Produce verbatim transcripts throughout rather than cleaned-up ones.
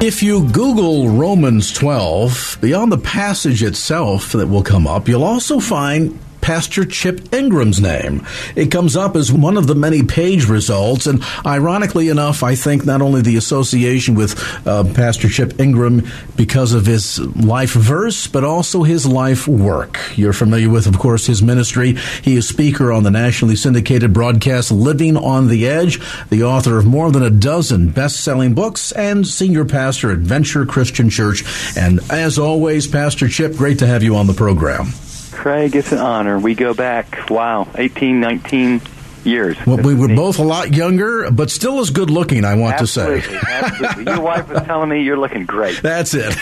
If you Google Romans twelve, beyond the passage itself that will come up, you'll also find Pastor Chip Ingram's name. It comes up as one of the many page results, and ironically enough, I think not only the association with uh, Pastor Chip Ingram because of his life verse, but also his life work. You're familiar with, of course, his ministry. He is speaker on the nationally syndicated broadcast Living on the Edge, the author of more than a dozen best-selling books, and senior pastor at Venture Christian Church. And as always, Pastor Chip, great to have you on the program. Craig, it's an honor. We go back, wow, eighteen, nineteen years. Well, we were both a lot younger, but still as good looking, I want absolutely, to say. Absolutely. Your wife was telling me you're looking great. That's it.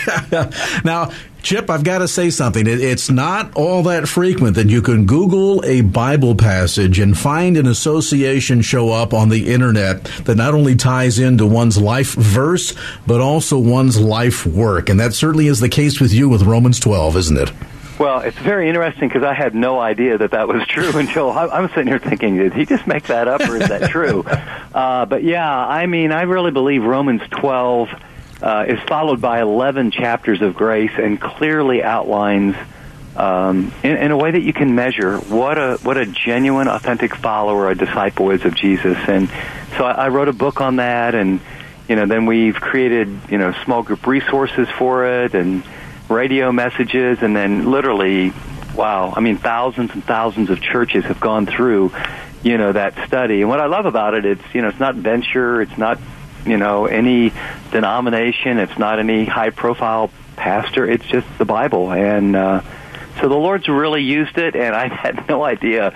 Now, Chip, I've got to say something. It's not all that frequent that you can Google a Bible passage and find an association show up on the internet that not only ties into one's life verse, but also one's life work. And that certainly is the case with you with Romans twelve, isn't it? Well, it's very interesting because I had no idea that that was true until I'm sitting here thinking, did he just make that up or is that true? Uh, but yeah, I mean, I really believe Romans twelve uh, is followed by eleven chapters of grace and clearly outlines um, in, in a way that you can measure what a what a genuine, authentic follower, a disciple is of Jesus. And so I, I wrote a book on that, and you know, then we've created you know small group resources for it and radio messages, and then literally, wow, I mean, thousands and thousands of churches have gone through, you know, that study. And what I love about it, it's, you know, it's not Venture, it's not, you know, any denomination, it's not any high-profile pastor, it's just the Bible. And uh, so the Lord's really used it, and I had no idea.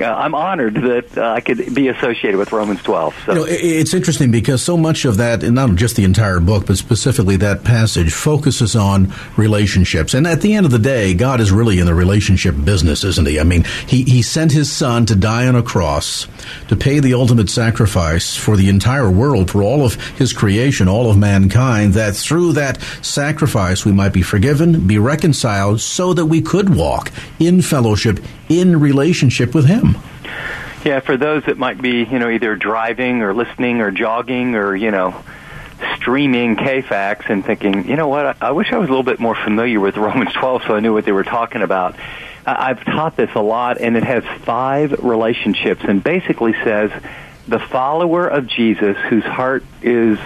Uh, I'm honored that uh, I could be associated with Romans twelve. So. You know, it's interesting because so much of that, and not just the entire book, but specifically that passage, focuses on relationships. And at the end of the day, God is really in the relationship business, isn't he? I mean, he, he sent his son to die on a cross, to pay the ultimate sacrifice for the entire world, for all of his creation, all of mankind, that through that sacrifice we might be forgiven, be reconciled, so that we could walk in fellowship, in relationship with him. Yeah, for those that might be, you know, either driving or listening or jogging or, you know, streaming K FAX and thinking, you know what, I wish I was a little bit more familiar with Romans twelve so I knew what they were talking about. I've taught this a lot, and it has five relationships and basically says the follower of Jesus whose heart is,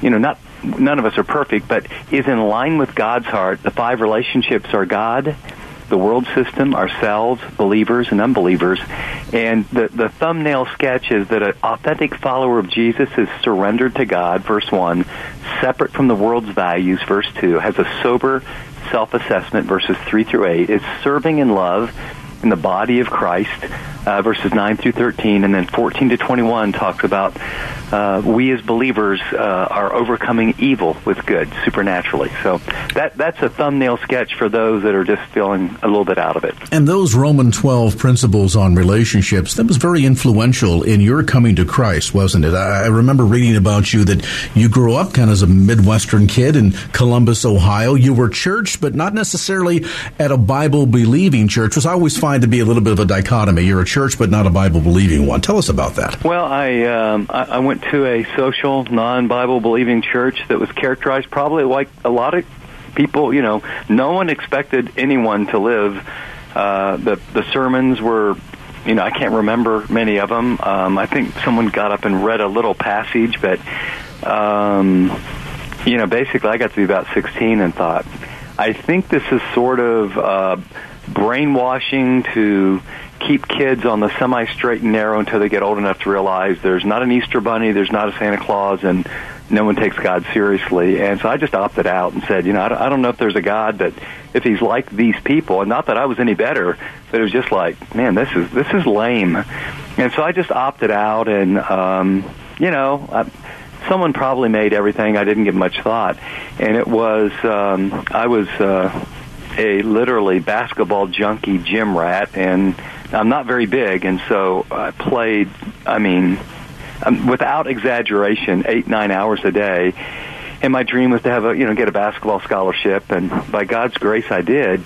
you know, not none of us are perfect, but is in line with God's heart. The five relationships are God, the world system, ourselves, believers and unbelievers. And the, the thumbnail sketch is that an authentic follower of Jesus is surrendered to God, verse one, separate from the world's values, verse two, has a sober self-assessment, verses three through eight, is serving in love in the body of Christ, uh, verses nine through thirteen, and then fourteen to twenty-one talks about uh, we as believers uh, are overcoming evil with good, supernaturally. So that that's a thumbnail sketch for those that are just feeling a little bit out of it. And those Romans twelve principles on relationships, that was very influential in your coming to Christ, wasn't it? I, I remember reading about you that you grew up kind of as a Midwestern kid in Columbus, Ohio. You were churched, but not necessarily at a Bible-believing church, which I always find to be a little bit of a dichotomy. You're a church, but not a Bible-believing one. Tell us about that. Well, I um, I went to a social, non-Bible-believing church that was characterized probably like a lot of people, you know, no one expected anyone to live. Uh, the, the sermons were you know, I can't remember many of them. Um, I think someone got up and read a little passage, but, um, you know, basically I got to be about sixteen and thought, I think this is sort of uh, brainwashing to keep kids on the semi-straight and narrow until they get old enough to realize there's not an Easter Bunny, there's not a Santa Claus, and no one takes God seriously. And so I just opted out and said, you know, I don't know if there's a God, that if he's like these people, and not that I was any better, but it was just like, man, this is this is lame. And so I just opted out, and, um, you know, I, someone probably made everything. I didn't give much thought. And it was, um, I was uh, a literally basketball junkie gym rat, and I'm not very big, and so I played, I mean, um, without exaggeration, eight, nine hours a day. And my dream was to have a, you know, get a basketball scholarship, and by God's grace I did.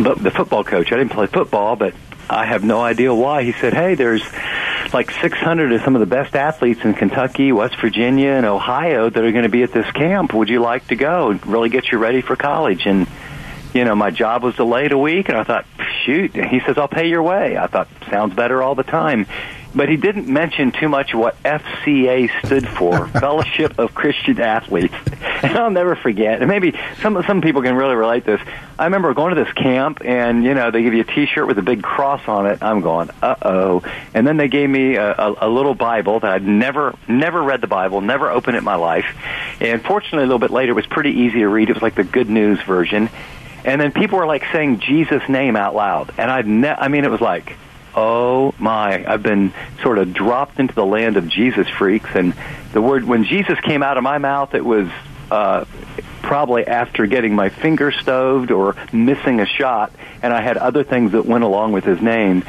But the football coach, I didn't play football, but I have no idea why. He said, hey, there's like six hundred of some of the best athletes in Kentucky, West Virginia, and Ohio that are going to be at this camp. Would you like to go and really get you ready for college? And, you know, my job was delayed a week, and I thought, shoot. He says, I'll pay your way. I thought, sounds better all the time. But he didn't mention too much what F C A stood for, Fellowship of Christian Athletes. And I'll never forget. And maybe some some people can really relate this. I remember going to this camp, and, you know, they give you a T-shirt with a big cross on it. I'm going, uh-oh. And then they gave me a, a, a little Bible that I'd never, never read the Bible, never opened it in my life. And fortunately, a little bit later, it was pretty easy to read. It was like the Good News version. And then people were, like, saying Jesus' name out loud. And I'd ne- I mean, it was like, oh, my, I've been sort of dropped into the land of Jesus freaks. And the word, when Jesus came out of my mouth, it was uh, probably after getting my finger stoved or missing a shot, and I had other things that went along with his name.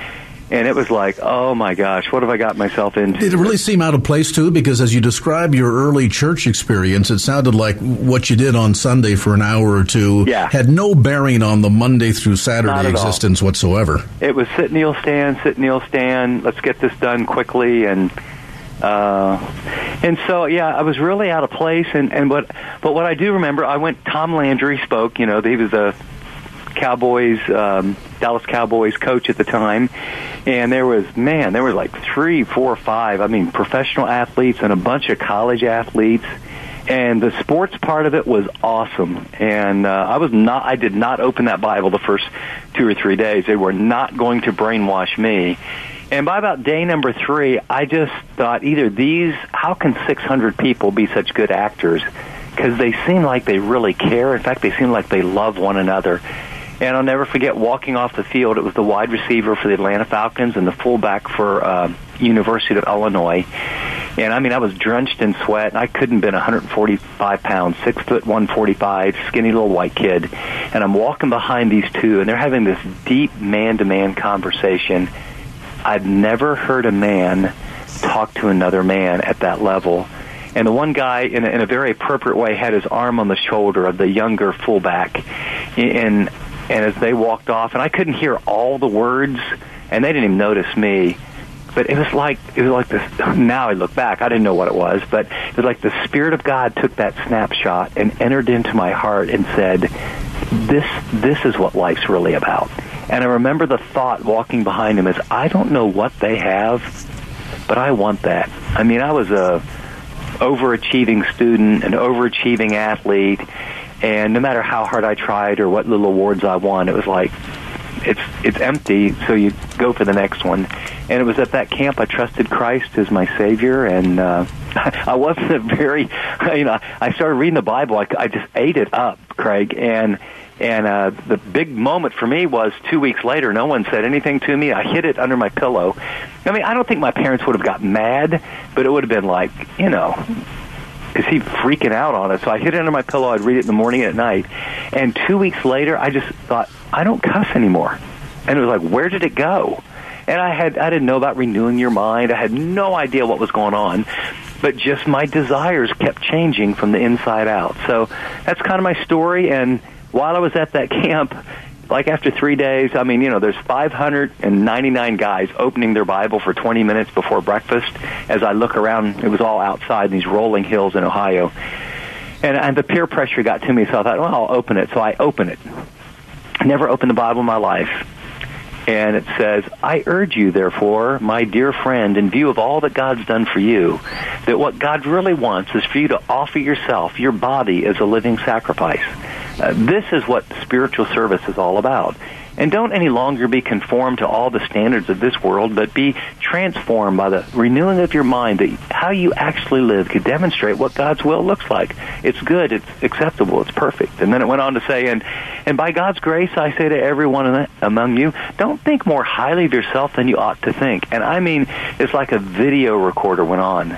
And it was like, oh, my gosh, what have I got myself into? Did it really seem out of place, too? Because as you describe your early church experience, it sounded like what you did on Sunday for an hour or two yeah. had no bearing on the Monday through Saturday existence all. Whatsoever. It was sit, kneel, stand, sit, kneel, stand. Let's get this done quickly. And uh, and so, yeah, I was really out of place. And, and what, But what I do remember, I went, Tom Landry spoke. You know, he was a Cowboys, um, Dallas Cowboys coach at the time, and there was, man, there were like three, four, five, I mean, professional athletes and a bunch of college athletes, and the sports part of it was awesome, and uh, I was not, I did not open that Bible the first two or three days. They were not going to brainwash me, and by about day number three, I just thought, either these, how can six hundred people be such good actors, because they seem like they really care. In fact, they seem like they love one another. And I'll never forget walking off the field. It was the wide receiver for the Atlanta Falcons and the fullback for uh, University of Illinois. And, I mean, I was drenched in sweat, and I couldn't have been one hundred forty-five pounds, six foot one forty-five, skinny little white kid. And I'm walking behind these two, and they're having this deep man-to-man conversation. I've never heard a man talk to another man at that level. And the one guy, in a, in a very appropriate way, had his arm on the shoulder of the younger fullback. And... And as they walked off, and I couldn't hear all the words, and they didn't even notice me. But it was like it was like this. Now I look back, I didn't know what it was, but it was like the Spirit of God took that snapshot and entered into my heart and said, "This this is what life's really about." And I remember the thought walking behind him is, "I don't know what they have, but I want that." I mean, I was a overachieving student, an overachieving athlete. And no matter how hard I tried or what little awards I won, it was like, it's it's empty, so you go for the next one. And it was at that camp I trusted Christ as my Savior, and uh, I wasn't a very, you know, I started reading the Bible. I, I just ate it up, Craig, and and uh, the big moment for me was two weeks later. No one said anything to me. I hid it under my pillow. I mean, I don't think my parents would have got mad, but it would have been like, you know, is he freaking out on it? So I hid it under my pillow. I'd read it in the morning and at night. And two weeks later, I just thought, I don't cuss anymore. And it was like, where did it go? And I had I didn't know about renewing your mind. I had no idea what was going on. But just my desires kept changing from the inside out. So that's kind of my story. And while I was at that camp, like after three days, I mean, you know, there's five hundred ninety-nine guys opening their Bible for twenty minutes before breakfast. As I look around, it was all outside in these rolling hills in Ohio. And, and the peer pressure got to me, so I thought, well, I'll open it. So I open it. I never opened the Bible in my life. And it says, I urge you, therefore, my dear friend, in view of all that God's done for you, that what God really wants is for you to offer yourself, your body, as a living sacrifice. Uh, this is what spiritual service is all about. And don't any longer be conformed to all the standards of this world, but be transformed by the renewing of your mind, that how you actually live could demonstrate what God's will looks like. It's good, it's acceptable, it's perfect. And then it went on to say, and and by God's grace, I say to everyone among you, don't think more highly of yourself than you ought to think. And I mean, it's like a video recorder went on.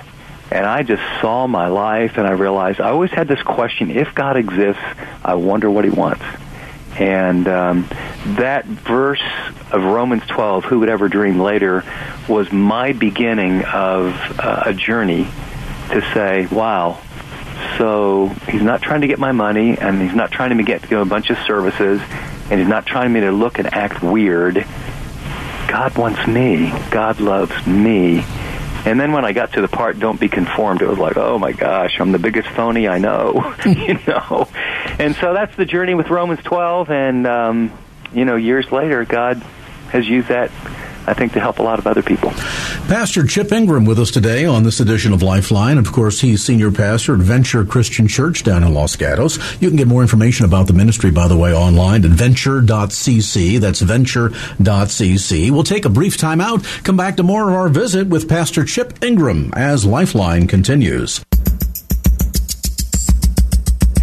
And I just saw my life, and I realized I always had this question, if God exists, I wonder what he wants. And um, that verse of Romans twelve, who would ever dream later, was my beginning of uh, a journey to say, wow, so he's not trying to get my money, and he's not trying to get to go a bunch of services, and he's not trying me to look and act weird. God wants me. God loves me. And then when I got to the part, don't be conformed, it was like, oh, my gosh, I'm the biggest phony I know, you know. And so that's the journey with Romans twelve. And, um, you know, years later, God has used that, I think, to help a lot of other people. Pastor Chip Ingram with us today on this edition of Lifeline. Of course, he's senior pastor at Venture Christian Church down in Los Gatos. You can get more information about the ministry, by the way, online at venture dot c c. That's venture dot c c. We'll take a brief time out, come back to more of our visit with Pastor Chip Ingram as Lifeline continues.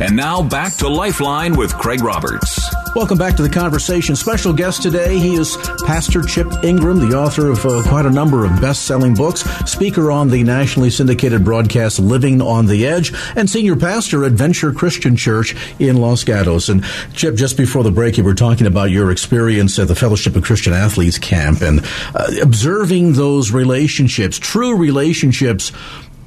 And now back to Lifeline with Craig Roberts. Welcome back to the conversation. Special guest today, he is Pastor Chip Ingram, the author of uh, quite a number of best-selling books, speaker on the nationally syndicated broadcast Living on the Edge, and senior pastor at Venture Christian Church in Los Gatos. And Chip, just before the break, you were talking about your experience at the Fellowship of Christian Athletes camp and uh, observing those relationships, true relationships,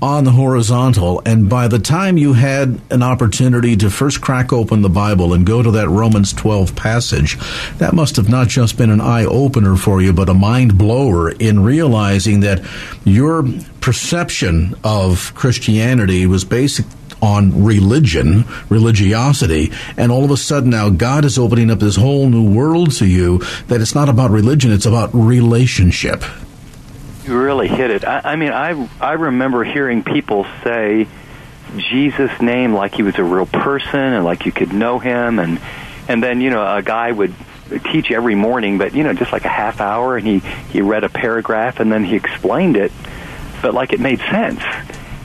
on the horizontal, and by the time you had an opportunity to first crack open the Bible and go to that Romans twelve passage, that must have not just been an eye-opener for you, but a mind-blower in realizing that your perception of Christianity was based on religion, religiosity, and all of a sudden now God is opening up this whole new world to you, that it's not about religion, it's about relationship. You really hit it. I, I mean, I I remember hearing people say Jesus' name like he was a real person and like you could know him. And, and then, you know, a guy would teach every morning, but, you know, just like a half hour, and he, he read a paragraph and then he explained it, but like it made sense.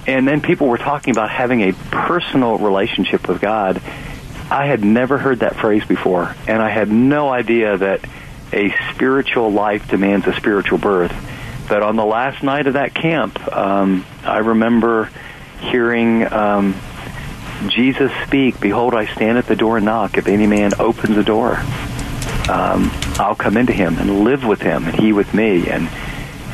And then people were talking about having a personal relationship with God. I had never heard that phrase before, and I had no idea that a spiritual life demands a spiritual birth. But on the last night of that camp, um, I remember hearing um, Jesus speak, "Behold, I stand at the door and knock. If any man opens the door, um, I'll come into him and live with him, and he with me." And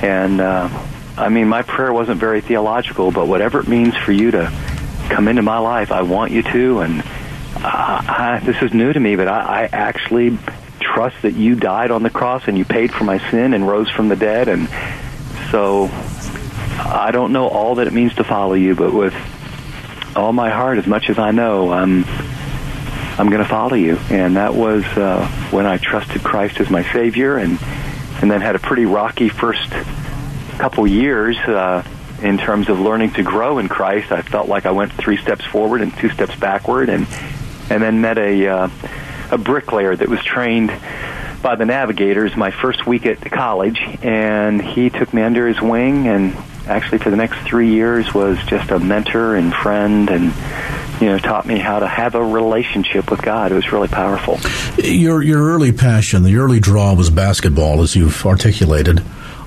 and uh, I mean, my prayer wasn't very theological, but whatever it means for you to come into my life, I want you to. And I, I, this is new to me, but I, I actually trust that you died on the cross and you paid for my sin and rose from the dead. And so I don't know all that it means to follow you, but with all my heart, as much as I know, I'm I'm going to follow you. And that was uh, when I trusted Christ as my Savior, and and then had a pretty rocky first couple years uh, in terms of learning to grow in Christ. I felt like I went three steps forward and two steps backward, and and then met a uh, a bricklayer that was trained by the Navigators my first week at college, and he took me under his wing, and actually for the next three years was just a mentor and friend, and you know, taught me how to have a relationship with God. It was really powerful. Your your early passion, the early draw, was basketball, as you've articulated.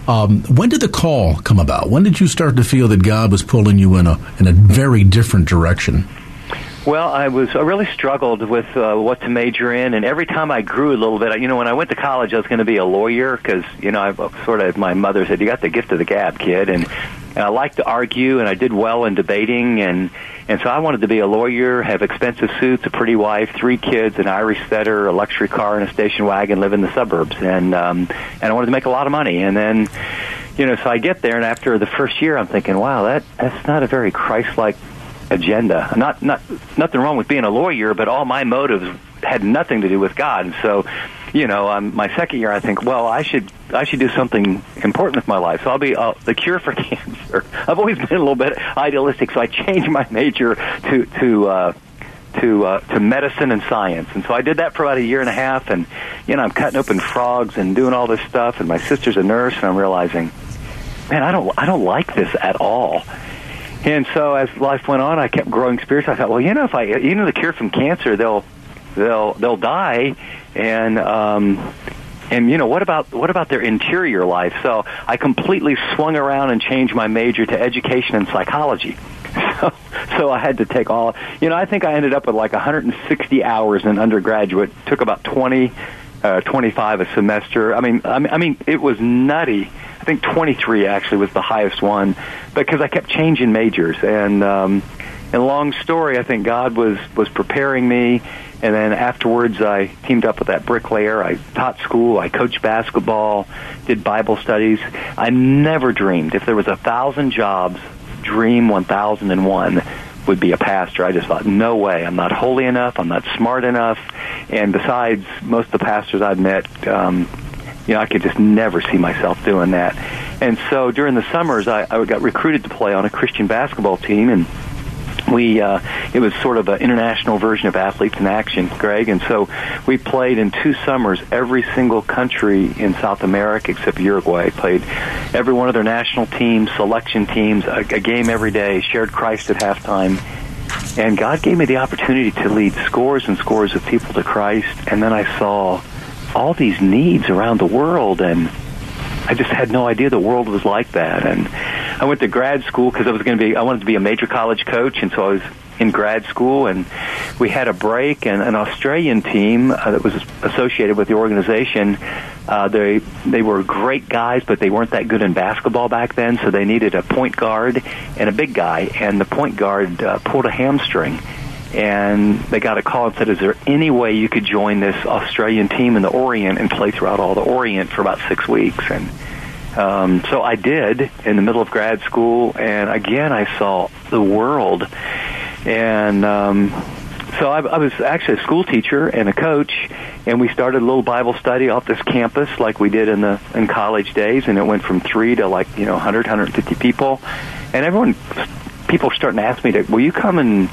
Um, when did the call come about? When did you start to feel that God was pulling you in a in a very different direction? Well, I was I really struggled with uh, what to major in, and every time I grew a little bit, you know, when I went to college, I was going to be a lawyer because, you know, I sort of, my mother said, you got the gift of the gab, kid, and, and I liked to argue, and I did well in debating, and, and so I wanted to be a lawyer, have expensive suits, a pretty wife, three kids, an Irish setter, a luxury car, and a station wagon, live in the suburbs, and um, and I wanted to make a lot of money, and then, you know, so I get there, and after the first year, I'm thinking, wow, that that's not a very Christ-like agenda. Not, not, nothing wrong with being a lawyer, but all my motives had nothing to do with God. And so you know, um, my second year, I think, well, I should I should do something important with my life. So I'll be uh, the cure for cancer. I've always been a little bit idealistic, so I changed my major to to uh, to uh, to medicine and science. And so I did that for about a year and a half. And you know, I'm cutting open frogs and doing all this stuff. And my sister's a nurse, and I'm realizing, man, I don't I don't like this at all. And so as life went on, I kept growing spiritually. I thought, well, you know, if I you know the cure from cancer, they'll they'll they'll die. And, um, and you know, what about what about their interior life? So I completely swung around and changed my major to education and psychology. So, so I had to take all, you know, I think I ended up with like one hundred sixty hours in undergraduate, took about twenty, twenty-five a semester. I mean, I mean, I mean, it was nutty. I think twenty-three actually was the highest one because I kept changing majors. And, um, and long story, I think God was, was preparing me. And then afterwards, I teamed up with that bricklayer. I taught school. I coached basketball, did Bible studies. I never dreamed. If there was a thousand jobs, dream one thousand one would be a pastor. I just thought, no way. I'm not holy enough. I'm not smart enough. And besides, most of the pastors I've met, um, you know, I could just never see myself doing that. And so during the summers, I, I got recruited to play on a Christian basketball team, and We uh, it was sort of an international version of Athletes in Action, Greg, and so we played in two summers every single country in South America except Uruguay. Played every one of their national teams, selection teams, a, a game every day. Shared Christ at halftime, and God gave me the opportunity to lead scores and scores of people to Christ. And then I saw all these needs around the world, and I just had no idea the world was like that. And I went to grad school because I was going to be, I wanted to be a major college coach, and so I was in grad school, and we had a break, and an Australian team uh, that was associated with the organization, uh, they they were great guys, but they weren't that good in basketball back then, so they needed a point guard and a big guy, and the point guard uh, pulled a hamstring. And they got a call and said, is there any way you could join this Australian team in the Orient and play throughout all the Orient for about six weeks? And um, so I did in the middle of grad school. And again, I saw the world. And um, so I, I was actually a school teacher and a coach. And we started a little Bible study off this campus like we did in the in college days. And it went from three to like, you know, one hundred, one hundred fifty people. And everyone, people starting to ask me, to, will you come and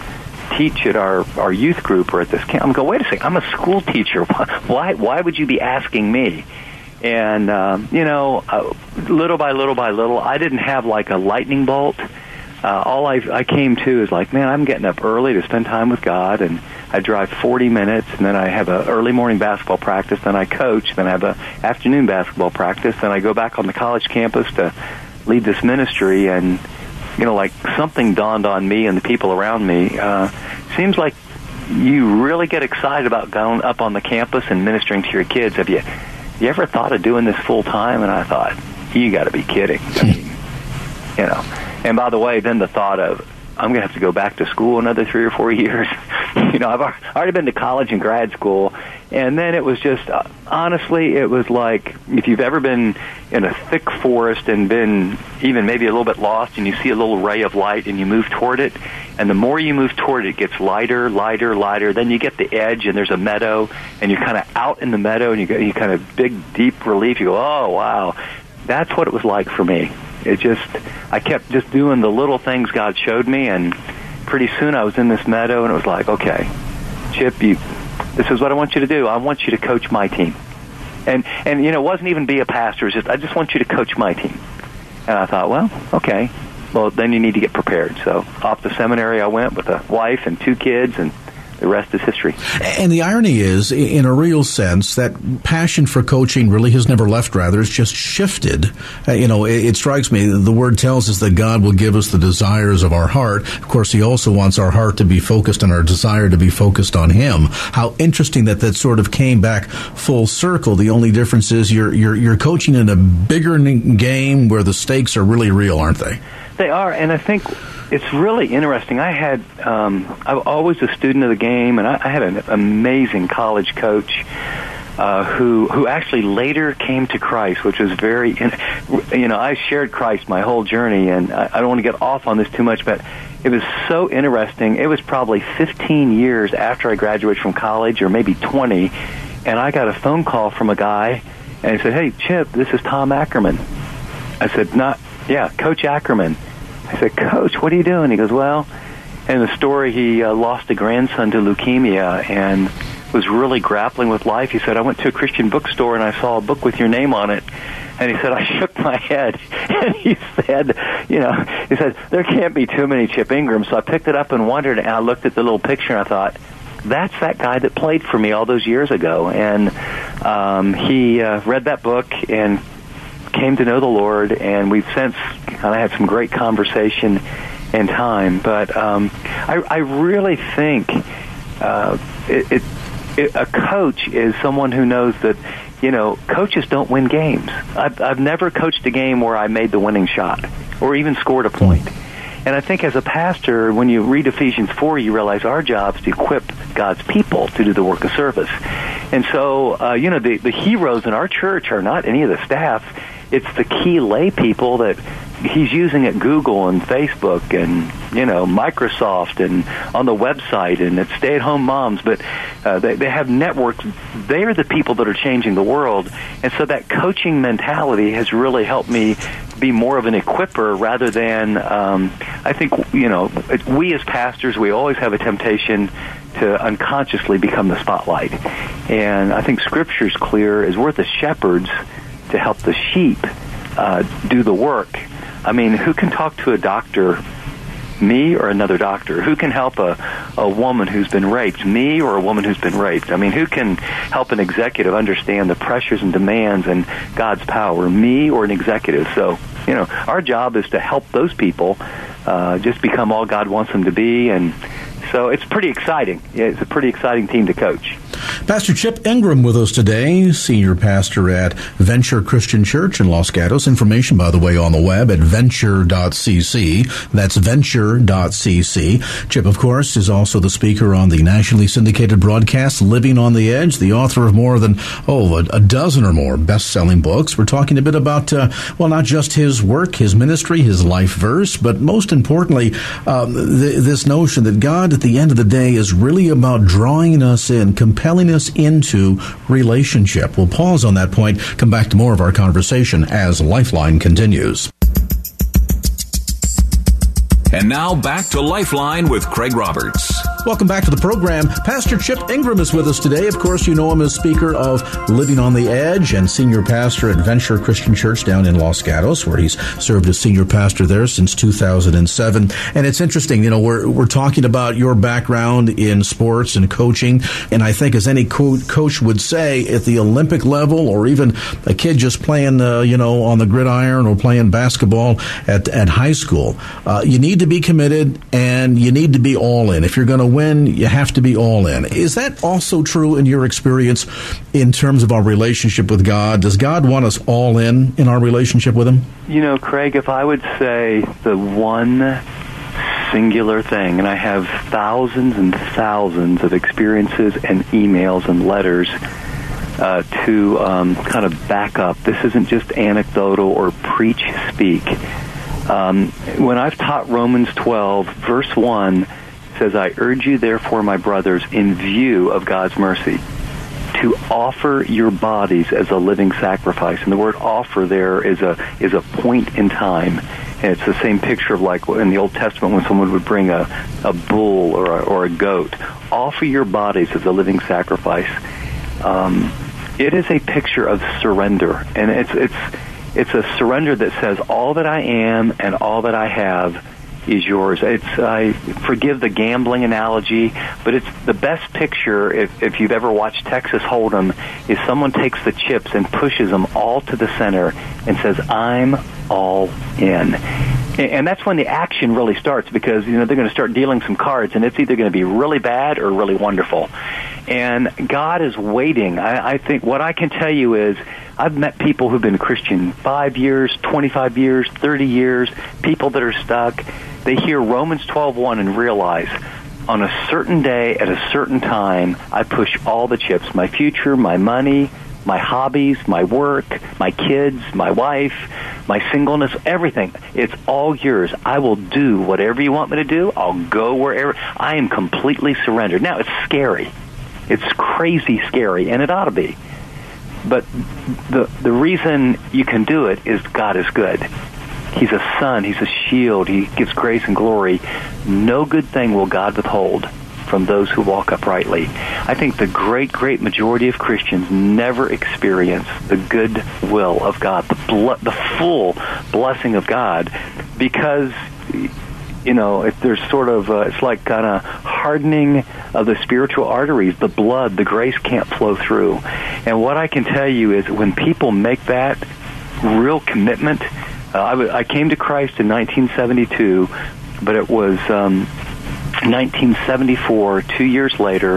teach at our, our youth group or at this camp? I'm going, wait a second, I'm a school teacher. Why why would you be asking me? And, um, you know, uh, little by little by little, I didn't have like a lightning bolt. Uh, all I, I came to is like, man, I'm getting up early to spend time with God, and I drive forty minutes, and then I have an early morning basketball practice, then I coach, then I have an afternoon basketball practice, then I go back on the college campus to lead this ministry, and you know, like something dawned on me and the people around me. Uh, seems like you really get excited about going up on the campus and ministering to your kids. Have you, you ever thought of doing this full time? And I thought, you got to be kidding. I mean, you know. And by the way, then the thought of I'm going to have to go back to school another three or four years. You know, I've already been to college and grad school, and then it was just, uh, honestly, it was like if you've ever been in a thick forest and been even maybe a little bit lost, and you see a little ray of light and you move toward it, and the more you move toward it, it gets lighter, lighter, lighter. Then you get the edge, and there's a meadow, and you're kind of out in the meadow, and you get you kind of big, deep relief. You go, oh, wow. That's what it was like for me. It just, I kept just doing the little things God showed me, and pretty soon I was in this meadow, and it was like, okay, Chip, you, this is what I want you to do. I want you to coach my team. And, and you know, it wasn't even be a pastor. It was just, I just want you to coach my team. And I thought, well, okay. Well, then you need to get prepared. So off to seminary I went with a wife and two kids, and the rest is history. And the irony is, in a real sense, that passion for coaching really has never left, rather, it's just shifted. Uh, you know, it, it strikes me, the Word tells us that God will give us the desires of our heart. Of course, He also wants our heart to be focused and our desire to be focused on Him. How interesting that that sort of came back full circle. The only difference is you're you're, you're coaching in a bigger game where the stakes are really real, aren't they? They are, and I think it's really interesting. I had, um, I was always a student of the game, and I, I had an amazing college coach uh, who who actually later came to Christ, which was very, you know, I shared Christ my whole journey, and I, I don't want to get off on this too much, but it was so interesting. It was probably fifteen years after I graduated from college, or maybe twenty, and I got a phone call from a guy, and he said, "Hey, Chip, this is Tom Ackerman." I said, "Not, yeah, Coach Ackerman." I said, "Coach, what are you doing?" He goes, "Well," in the story, he uh, lost a grandson to leukemia and was really grappling with life. He said, "I went to a Christian bookstore and I saw a book with your name on it." And he said, "I shook my head." And he said, you know, he said, "There can't be too many Chip Ingram." So I picked it up and wondered, and I looked at the little picture and I thought, that's that guy that played for me all those years ago. And um, he uh, read that book and came to know the Lord, and we've since kind of had some great conversation and time. But um, I, I really think uh, it, it, it, a coach is someone who knows that, you know, coaches don't win games. I've, I've never coached a game where I made the winning shot or even scored a point. And I think as a pastor, when you read Ephesians four, you realize our job is to equip God's people to do the work of service. And so, uh, you know, the, the heroes in our church are not any of the staff. It's the key lay people that he's using at Google and Facebook and, you know, Microsoft and on the website and at stay-at-home moms. But uh, they, they have networks. They are the people that are changing the world. And so that coaching mentality has really helped me be more of an equipper rather than, um, I think, you know, we as pastors, we always have a temptation to unconsciously become the spotlight. And I think Scripture's clear is we're the shepherds to help the sheep uh, do the work. I mean, who can talk to a doctor, me or another doctor? Who can help a, a woman who's been raped, me or a woman who's been raped? I mean, who can help an executive understand the pressures and demands and God's power, me or an executive? So, you know, our job is to help those people uh, just become all God wants them to be. And so it's pretty exciting. It's a pretty exciting team to coach. Pastor Chip Ingram with us today, senior pastor at Venture Christian Church in Los Gatos. Information, by the way, on the web at venture dot c c. That's venture dot c c. Chip, of course, is also the speaker on the nationally syndicated broadcast Living on the Edge, the author of more than, oh, a dozen or more best-selling books. We're talking a bit about, uh, well, not just his work, his ministry, his life verse, but most importantly, um, th- this notion that God, at the end of the day, is really about drawing us in, compelling us into relationship. We'll pause on that point, come back to more of our conversation as Lifeline continues. And now back to Lifeline with Craig Roberts. Welcome back to the program. Pastor Chip Ingram is with us today. Of course, you know him as speaker of Living on the Edge and senior pastor at Venture Christian Church down in Los Gatos, where he's served as senior pastor there since two thousand seven. And it's interesting, you know, we're we're talking about your background in sports and coaching. And I think, as any co- coach would say, at the Olympic level, or even a kid just playing, uh, you know, on the gridiron or playing basketball at, at high school, uh, you need to be committed and you need to be all in. If you're going to win, you have to be all in. Is that also true in your experience in terms of our relationship with God? Does God want us all in in our relationship with Him? You know, Craig, if I would say the one singular thing, and I have thousands and thousands of experiences and emails and letters uh, to um, kind of back up. This isn't just anecdotal or preach speak. Um, when I've taught Romans twelve, verse one says, "I urge you, therefore, my brothers, in view of God's mercy, to offer your bodies as a living sacrifice." And the word "offer" there is a is a point in time. And it's the same picture of, like, in the Old Testament when someone would bring a, a bull or a, or a goat. Offer your bodies as a living sacrifice. Um, it is a picture of surrender, and it's it's. It's a surrender that says, all that I am and all that I have is yours. It's, I forgive the gambling analogy, but it's the best picture, if, if you've ever watched Texas Hold'em, is someone takes the chips and pushes them all to the center and says, "I'm all in." And that's when the action really starts, because, you know, they're going to start dealing some cards, and it's either going to be really bad or really wonderful. And God is waiting. I, I think what I can tell you is I've met people who've been Christian five years, twenty-five years, thirty years, people that are stuck. They hear Romans twelve one and realize, on a certain day at a certain time, I push all the chips, my future, my money, my hobbies, my work, my kids, my wife, my singleness, everything. It's all yours. I will do whatever you want me to do. I'll go wherever. I am completely surrendered. Now, it's scary. It's crazy scary, and it ought to be. But the the reason you can do it is God is good. He's a sun. He's a shield. He gives grace and glory. No good thing will God withhold from those who walk uprightly. I think the great, great majority of Christians never experience the good will of God, the, bl- the full blessing of God, because, you know, if there's sort of, uh, it's like kind of hardening of the spiritual arteries, the blood, the grace can't flow through. And what I can tell you is when people make that real commitment, uh, I, w- I came to Christ in nineteen seventy-two, but it was... Um, nineteen seventy-four, two years later,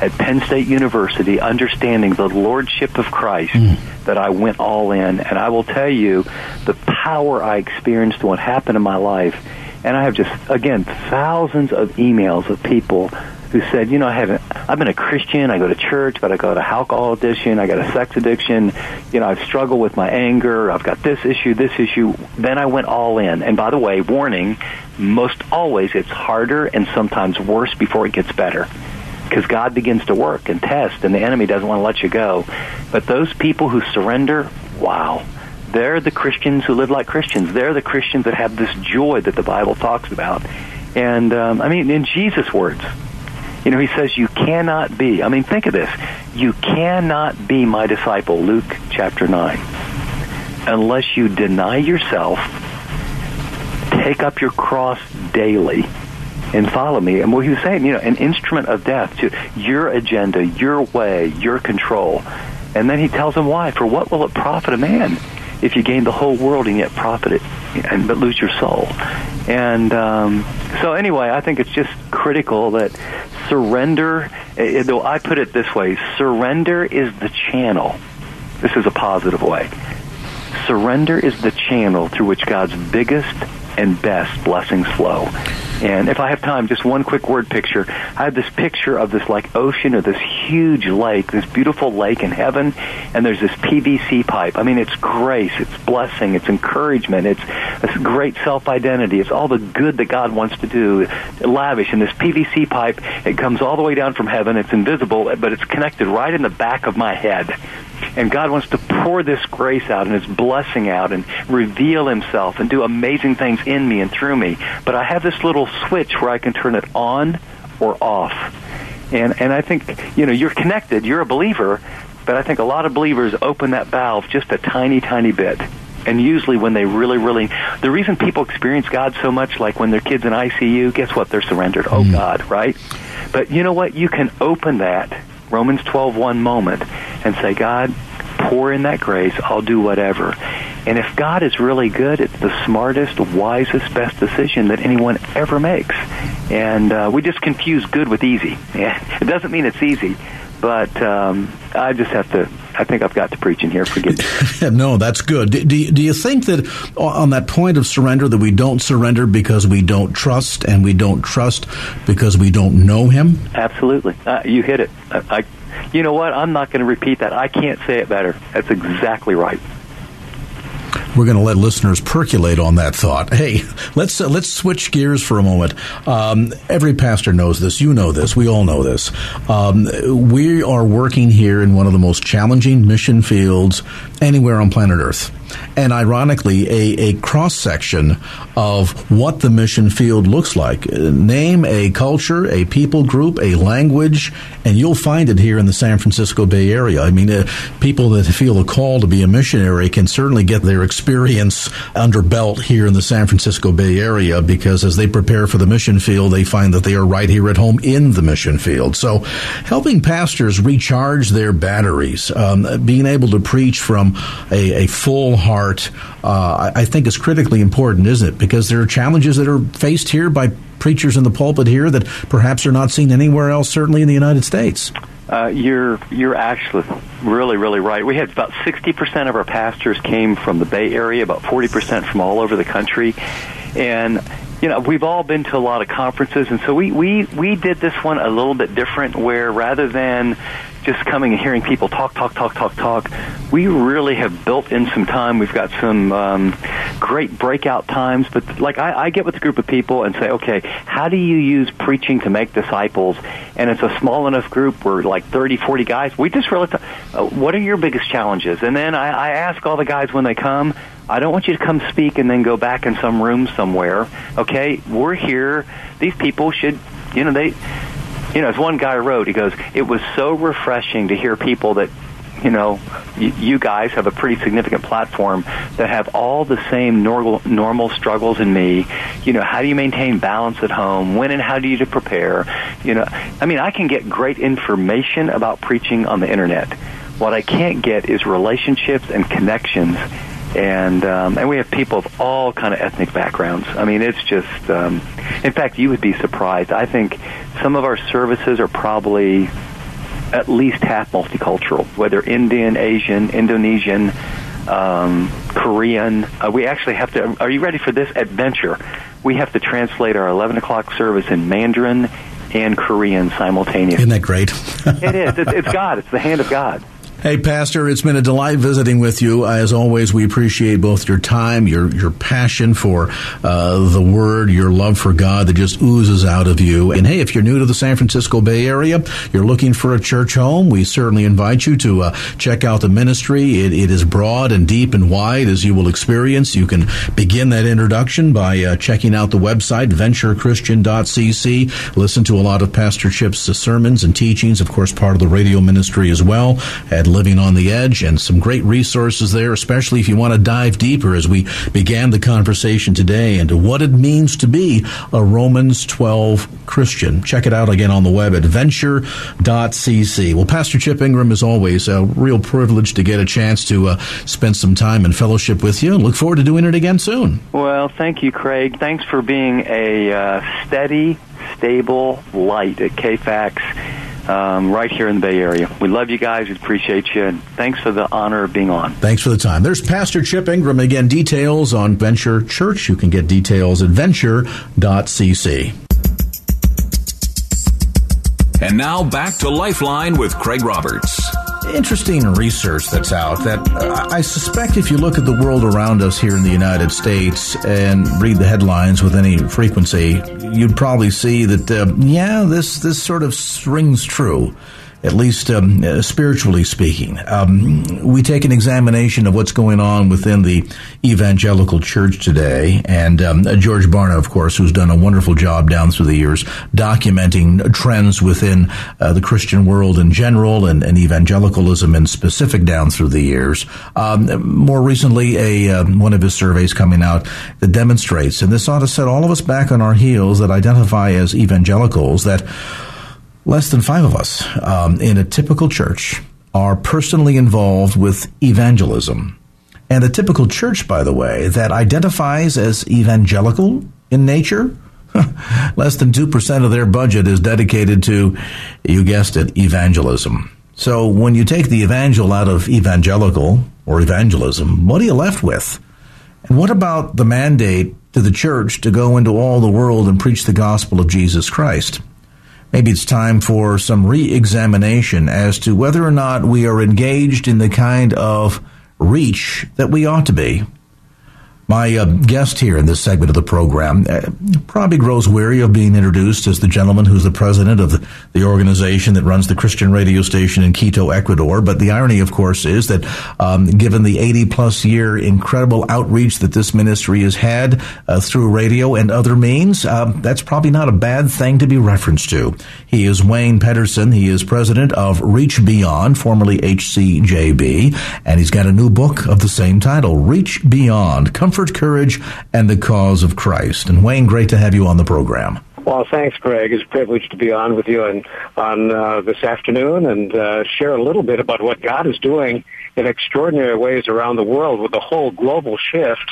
at Penn State University, understanding the Lordship of Christ, mm. that I went all in. And I will tell you, the power I experienced, what happened in my life, and I have just, again, thousands of emails of people who said, you know, I haven't, I've been a Christian, I go to church, but I got an alcohol addiction, I got a sex addiction, you know, I've struggled with my anger, I've got this issue, this issue, then I went all in. And by the way, warning, most always it's harder and sometimes worse before it gets better, because God begins to work and test, and the enemy doesn't want to let you go. But those people who surrender, wow, they're the Christians who live like Christians. They're the Christians that have this joy that the Bible talks about. And, um, I mean, in Jesus' words, you know, he says, you cannot be, I mean, think of this, you cannot be my disciple, Luke chapter nine, unless you deny yourself, take up your cross daily, and follow me. And what he was saying, you know, an instrument of death to your agenda, your way, your control. And then he tells him why. For what will it profit a man if you gain the whole world and yet profit it, and but lose your soul? And um, so anyway, I think it's just critical that surrender, though I put it this way, surrender is the channel. This is a positive way. Surrender is the channel through which God's biggest and best blessings flow. And if I have time, just one quick word picture. I have this picture of this like ocean or this huge lake, this beautiful lake in heaven, and there's this P V C pipe. I mean, it's grace, it's blessing, it's encouragement, it's, it's great self-identity, it's all the good that God wants to do, lavish. And this P V C pipe, it comes all the way down from heaven, it's invisible, but it's connected right in the back of my head. And God wants to pour this grace out and His blessing out and reveal Himself and do amazing things in me and through me. But I have this little switch where I can turn it on or off. And and I think, you know, you're connected, you're a believer, but I think a lot of believers open that valve just a tiny, tiny bit. And usually when they really, really... The reason people experience God so much, like when their kid's in I C U, guess what? They're surrendered. Mm. Oh, God, right? But you know what? You can open that Romans twelve one moment and say, God, pour in that grace. I'll do whatever. And if God is really good, it's the smartest, wisest, best decision that anyone ever makes. And uh, we just confuse good with easy. Yeah. It doesn't mean it's easy, but um, I just have to... I think I've got to preach in here. Forgive me. No, that's good. Do, do, do you think that on that point of surrender, that we don't surrender because we don't trust, and we don't trust because we don't know Him? Absolutely. Uh, you hit it. I, I, you know what? I'm not going to repeat that. I can't say it better. That's exactly right. We're going to let listeners percolate on that thought. Hey, let's uh, let's switch gears for a moment. Um, every pastor knows this. You know this. We all know this. Um, we are working here in one of the most challenging mission fields anywhere on planet Earth. And ironically, a, a cross-section of what the mission field looks like. Name a culture, a people group, a language, and you'll find it here in the San Francisco Bay Area. I mean, uh, people that feel a call to be a missionary can certainly get their experience under belt here in the San Francisco Bay Area, because as they prepare for the mission field, they find that they are right here at home in the mission field. So helping pastors recharge their batteries, um, being able to preach from a, a full heart, uh, I think is critically important, isn't it? Because there are challenges that are faced here by preachers in the pulpit here that perhaps are not seen anywhere else, certainly in the United States. Uh, you're you're actually really, really right. We had about sixty percent of our pastors came from the Bay Area, about forty percent from all over the country. And, you know, we've all been to a lot of conferences, and so we, we, we did this one a little bit different, where rather than just coming and hearing people talk, talk, talk, talk, talk. We really have built in some time. We've got some um, great breakout times. But, like, I, I get with a group of people and say, okay, how do you use preaching to make disciples? And it's a small enough group. We're like thirty, forty guys. We just really talk, uh, what are your biggest challenges? And then I, I ask all the guys when they come, I don't want you to come speak and then go back in some room somewhere. Okay, we're here. These people should, you know, they... You know, as one guy wrote, he goes, it was so refreshing to hear people that, you know, you, you guys have a pretty significant platform that have all the same normal, normal struggles in me. You know, how do you maintain balance at home? When and how do you prepare? You know, I mean, I can get great information about preaching on the Internet. What I can't get is relationships and connections. And um, and we have people of all kind of ethnic backgrounds. I mean, it's just, um, in fact, you would be surprised. I think some of our services are probably at least half multicultural, whether Indian, Asian, Indonesian, um, Korean. Uh, we actually have to, are you ready for this? Adventure. We have to translate our eleven o'clock service in Mandarin and Korean simultaneously. Isn't that great? It is. It's, it's God. It's the hand of God. Hey, Pastor, it's been a delight visiting with you. As always, we appreciate both your time, your your passion for uh, the Word, your love for God that just oozes out of you. And, hey, if you're new to the San Francisco Bay Area, you're looking for a church home, we certainly invite you to uh, check out the ministry. It, it is broad and deep and wide, as you will experience. You can begin that introduction by uh, checking out the website, venture christian dot c c. Listen to a lot of Pastor Chip's uh, sermons and teachings, of course, part of the radio ministry as well, at Living on the Edge, and some great resources there, especially if you want to dive deeper, as we began the conversation today, into what it means to be a Romans twelve Christian. Check it out again on the web at venture dot c c. Well, Pastor Chip Ingram, as always, a real privilege to get a chance to uh, spend some time in fellowship with you. Look forward to doing it again soon. Well, thank you, Craig. Thanks for being a uh, steady, stable light at K FAX. Um, right here in the Bay Area. We love you guys. We appreciate you. And thanks for the honor of being on. Thanks for the time. There's Pastor Chip Ingram. Again, details on Venture Church. You can get details at venture dot c c. And now back to Lifeline with Craig Roberts. Interesting research that's out that uh, I suspect if you look at the world around us here in the United States and read the headlines with any frequency, you'd probably see that, uh, yeah, this, this sort of rings true, at least um, uh, spiritually speaking. Um, we take an examination of what's going on within the evangelical church today. And um, uh, George Barna, of course, who's done a wonderful job down through the years documenting trends within uh, the Christian world in general and, and evangelicalism in specific down through the years. Um, more recently, a uh, one of his surveys coming out that demonstrates, and this ought to set all of us back on our heels that identify as evangelicals, that less than five of us um, in a typical church are personally involved with evangelism. And the typical church, by the way, that identifies as evangelical in nature, less than two percent of their budget is dedicated to, you guessed it, evangelism. So when you take the evangel out of evangelical or evangelism, what are you left with? And what about the mandate to the church to go into all the world and preach the gospel of Jesus Christ? Maybe it's time for some re-examination as to whether or not we are engaged in the kind of reach that we ought to be. My uh, guest here in this segment of the program uh, probably grows weary of being introduced as the gentleman who's the president of the, the organization that runs the Christian radio station in Quito, Ecuador. But the irony, of course, is that um, given the eighty-plus year incredible outreach that this ministry has had uh, through radio and other means, uh, that's probably not a bad thing to be referenced to. He is Wayne Pedersen. He is president of Reach Beyond, formerly H C J B, and he's got a new book of the same title, Reach Beyond, Come Comfort, Courage, and the Cause of Christ. And Wayne, great to have you on the program. Well, thanks, Craig. It's a privilege to be on with you on, on uh, this afternoon and uh, share a little bit about what God is doing in extraordinary ways around the world with the whole global shift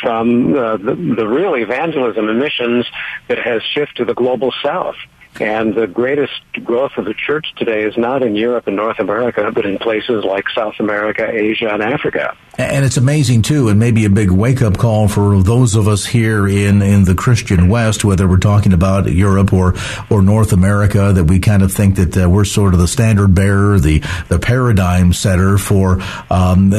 from uh, the, the real evangelism and missions that has shifted to the global south. And the greatest growth of the church today is not in Europe and North America, but in places like South America, Asia, and Africa. And it's amazing, too, and maybe a big wake-up call for those of us here in, in the Christian West, whether we're talking about Europe or, or North America, that we kind of think that uh, we're sort of the standard bearer, the, the paradigm setter for um,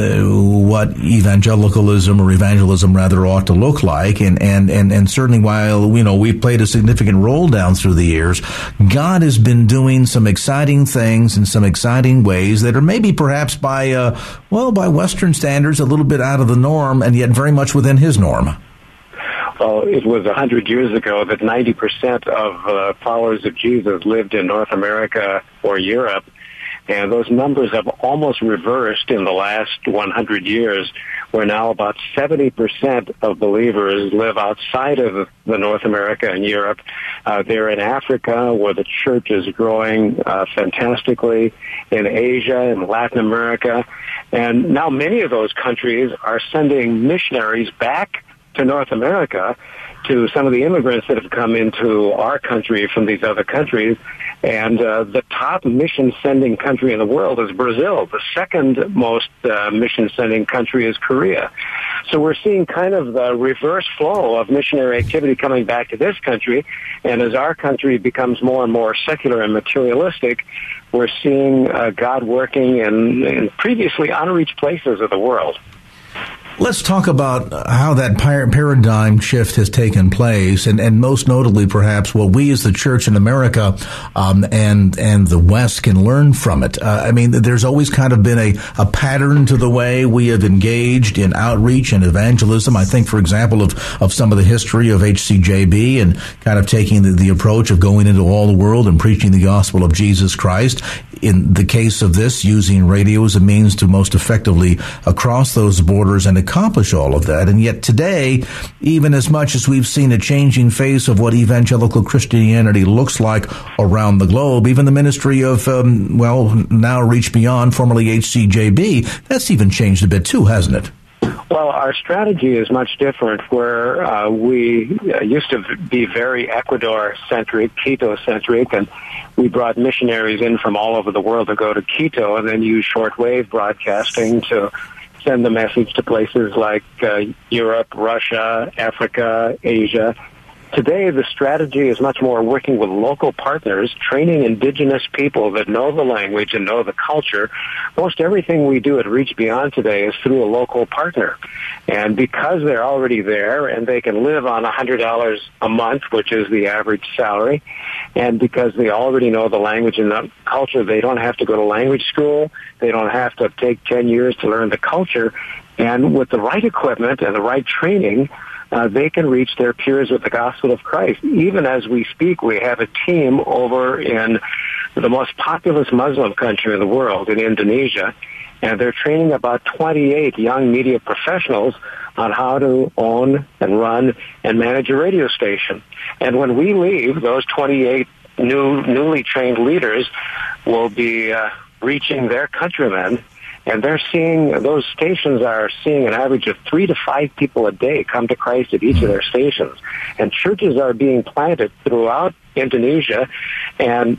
what evangelicalism or evangelism rather ought to look like. And, and, and, and certainly while, you know, we've played a significant role down through the years, God has been doing some exciting things in some exciting ways that are maybe perhaps by, uh, well, by Western standards, a little bit out of the norm, and yet very much within his norm. Well, it was one hundred years ago that ninety percent of uh, followers of Jesus lived in North America or Europe, and those numbers have almost reversed in the last one hundred years, where now about seventy percent of believers live outside of the North America and Europe. Uh, they're in Africa, where the church is growing uh, fantastically, in Asia and Latin America. And now many of those countries are sending missionaries back to North America, to some of the immigrants that have come into our country from these other countries. And uh, the top mission-sending country in the world is Brazil. The second most uh, mission-sending country is Korea. So we're seeing kind of the reverse flow of missionary activity coming back to this country. And as our country becomes more and more secular and materialistic, we're seeing uh, God working in, in previously unreached places of the world. Let's talk about how that paradigm shift has taken place, and, and most notably, perhaps, what we as the church in America um, and and the West can learn from it. Uh, I mean, there's always kind of been a, a pattern to the way we have engaged in outreach and evangelism. I think, for example, of, of some of the history of H C J B and kind of taking the, the approach of going into all the world and preaching the gospel of Jesus Christ. In the case of this, using radio as a means to most effectively across those borders and accomplish all of that. And yet today, even as much as we've seen a changing face of what evangelical Christianity looks like around the globe, even the ministry of, um, well, now Reach Beyond, formerly H C J B, that's even changed a bit too, hasn't it? Well, our strategy is much different, where uh, we uh, used to be very Ecuador-centric, Quito-centric, and we brought missionaries in from all over the world to go to Quito and then use shortwave broadcasting to send the message to places like uh, Europe, Russia, Africa, Asia. Today, the strategy is much more working with local partners, training indigenous people that know the language and know the culture. Most everything we do at Reach Beyond today is through a local partner. And because they're already there and they can live on one hundred dollars a month, which is the average salary, and because they already know the language and the culture, they don't have to go to language school. They don't have to take ten years to learn the culture. And with the right equipment and the right training, Uh, they can reach their peers with the gospel of Christ. Even as we speak, we have a team over in the most populous Muslim country in the world, in Indonesia, and they're training about twenty-eight young media professionals on how to own and run and manage a radio station. And when we leave, those twenty-eight new, newly trained leaders will be uh, reaching their countrymen. And they're seeing, those stations are seeing an average of three to five people a day come to Christ at each of their stations. And churches are being planted throughout Indonesia, and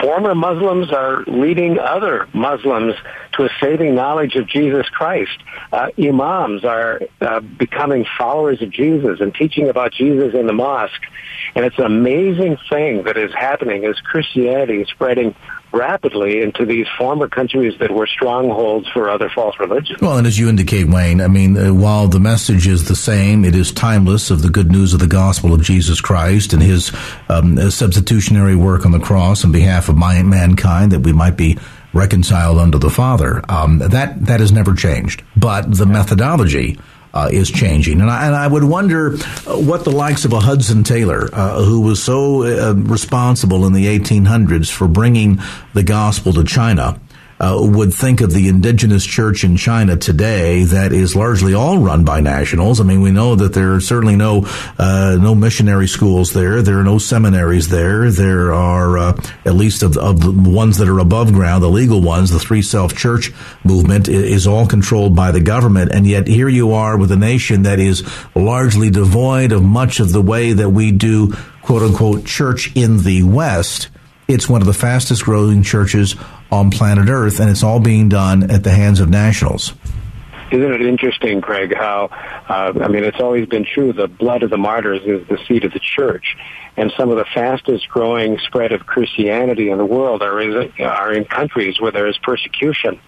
former Muslims are leading other Muslims to a saving knowledge of Jesus Christ. Uh, imams are uh, becoming followers of Jesus and teaching about Jesus in the mosque. And it's an amazing thing that is happening as Christianity is spreading rapidly into these former countries that were strongholds for other false religions. Well, and as you indicate, Wayne, I mean, uh, while the message is the same, it is timeless of the good news of the gospel of Jesus Christ and his um, substitutionary work on the cross on behalf of my, mankind, that we might be reconciled unto the Father. Um, that, that has never changed. But the methodology Uh, is changing. And I, and I would wonder what the likes of a Hudson Taylor, uh, who was so uh, responsible in the eighteen hundreds for bringing the gospel to China, uh, would think of the indigenous church in China today that is largely all run by nationals. I mean, we know that there are certainly no uh, no missionary schools there. There are no seminaries there. There are, uh, at least of, of the ones that are above ground, the legal ones, the Three Self Church movement is all controlled by the government. And yet here you are with a nation that is largely devoid of much of the way that we do, quote unquote, church in the West. It's one of the fastest growing churches on planet Earth, and it's all being done at the hands of nationals. Isn't it interesting, Craig, how, uh, I mean, it's always been true, the blood of the martyrs is the seed of the church. And some of the fastest growing spread of Christianity in the world are in, are in countries where there is persecution.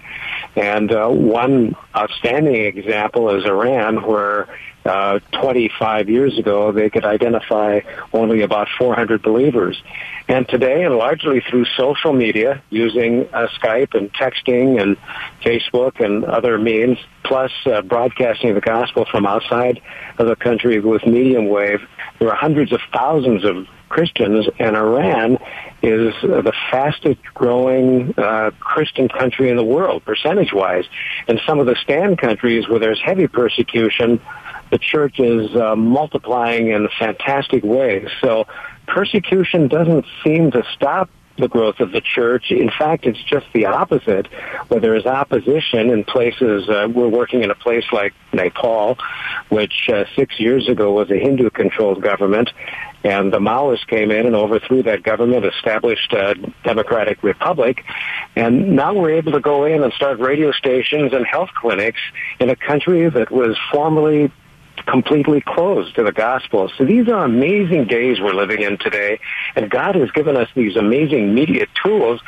And uh, one outstanding example is Iran, where uh, twenty-five years ago they could identify only about four hundred believers. And today, and largely through social media, using uh, Skype and texting and Facebook and other means, plus uh, broadcasting the gospel from outside of the country with medium wave, there are hundreds of thousands of Christians, and Iran is the fastest growing uh, Christian country in the world, percentage-wise. And some of the stand countries where there's heavy persecution, the church is uh, multiplying in fantastic ways. So persecution doesn't seem to stop the growth of the church. In fact, it's just the opposite, where there is opposition in places. Uh, we're working in a place like Nepal, which uh, six years ago was a Hindu-controlled government, and the Maoists came in and overthrew that government, established a democratic republic, and now we're able to go in and start radio stations and health clinics in a country that was formerly completely closed to the gospel. So these are amazing days we're living in today, and God has given us these amazing media tools,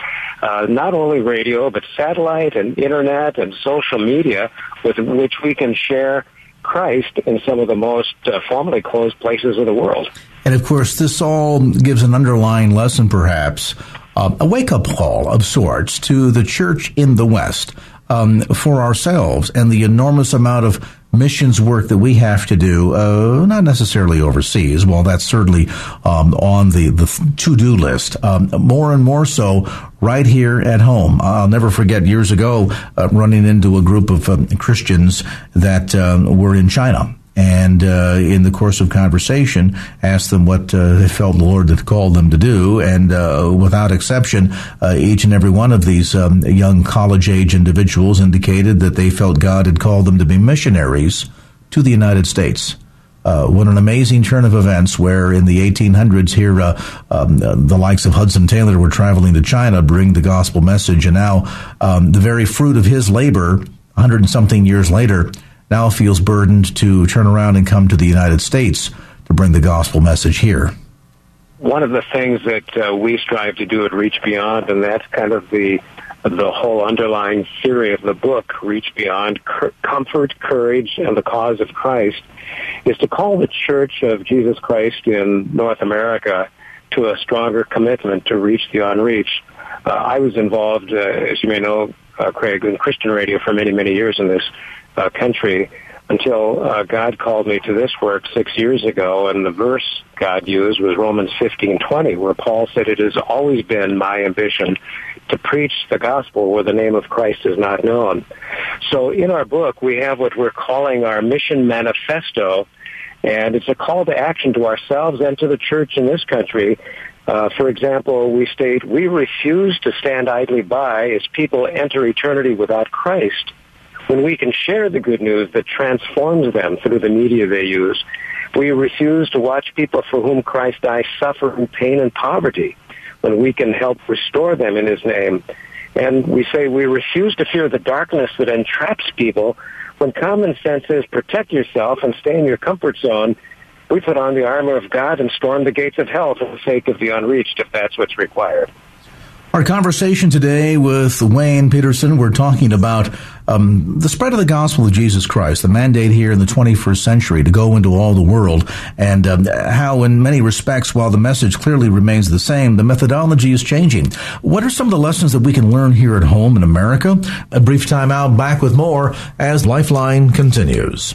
uh, not only radio, but satellite and internet and social media, with which we can share Christ in some of the most uh, formerly closed places in the world. And of course, this all gives an underlying lesson, perhaps, uh, a wake-up call of sorts to the church in the West, um, for ourselves, and the enormous amount of missions work that we have to do, uh, not necessarily overseas. Well, that's certainly um, on the, the to-do list, um, more and more so right here at home. I'll never forget years ago uh, running into a group of um, Christians that um, were in China. And uh, in the course of conversation, asked them what uh, they felt the Lord had called them to do. And uh, without exception, uh, each and every one of these um, young college-age individuals indicated that they felt God had called them to be missionaries to the United States. Uh, what an amazing turn of events, where in the eighteen hundreds here, uh, um, uh, the likes of Hudson Taylor were traveling to China, bring the gospel message. And now um, the very fruit of his labor, one hundred and something years later, now feels burdened to turn around and come to the United States to bring the gospel message here. One of the things that uh, we strive to do at Reach Beyond, and that's kind of the the whole underlying theory of the book, Reach Beyond, Comfort, Courage, and the Cause of Christ, is to call the Church of Jesus Christ in North America to a stronger commitment to reach the unreached. Uh, I was involved, uh, as you may know, uh, Craig, in Christian radio for many, many years in this Uh, country until uh, God called me to this work six years ago, and the verse God used was Romans fifteen twenty, where Paul said, "It has always been my ambition to preach the gospel where the name of Christ is not known." So in our book, we have what we're calling our mission manifesto, and it's a call to action to ourselves and to the church in this country. Uh, for example, we state, "We refuse to stand idly by as people enter eternity without Christ." When we can share the good news that transforms them through the media they use, we refuse to watch people for whom Christ died suffer in pain and poverty when we can help restore them in his name. And we say we refuse to fear the darkness that entraps people when common sense is protect yourself and stay in your comfort zone. We put on the armor of God and storm the gates of hell for the sake of the unreached, if that's what's required. Our conversation today with Wayne Pedersen, we're talking about um, the spread of the gospel of Jesus Christ, the mandate here in the twenty-first century to go into all the world, and um, how in many respects, while the message clearly remains the same, the methodology is changing. What are some of the lessons that we can learn here at home in America? A brief time out, back with more as Lifeline continues.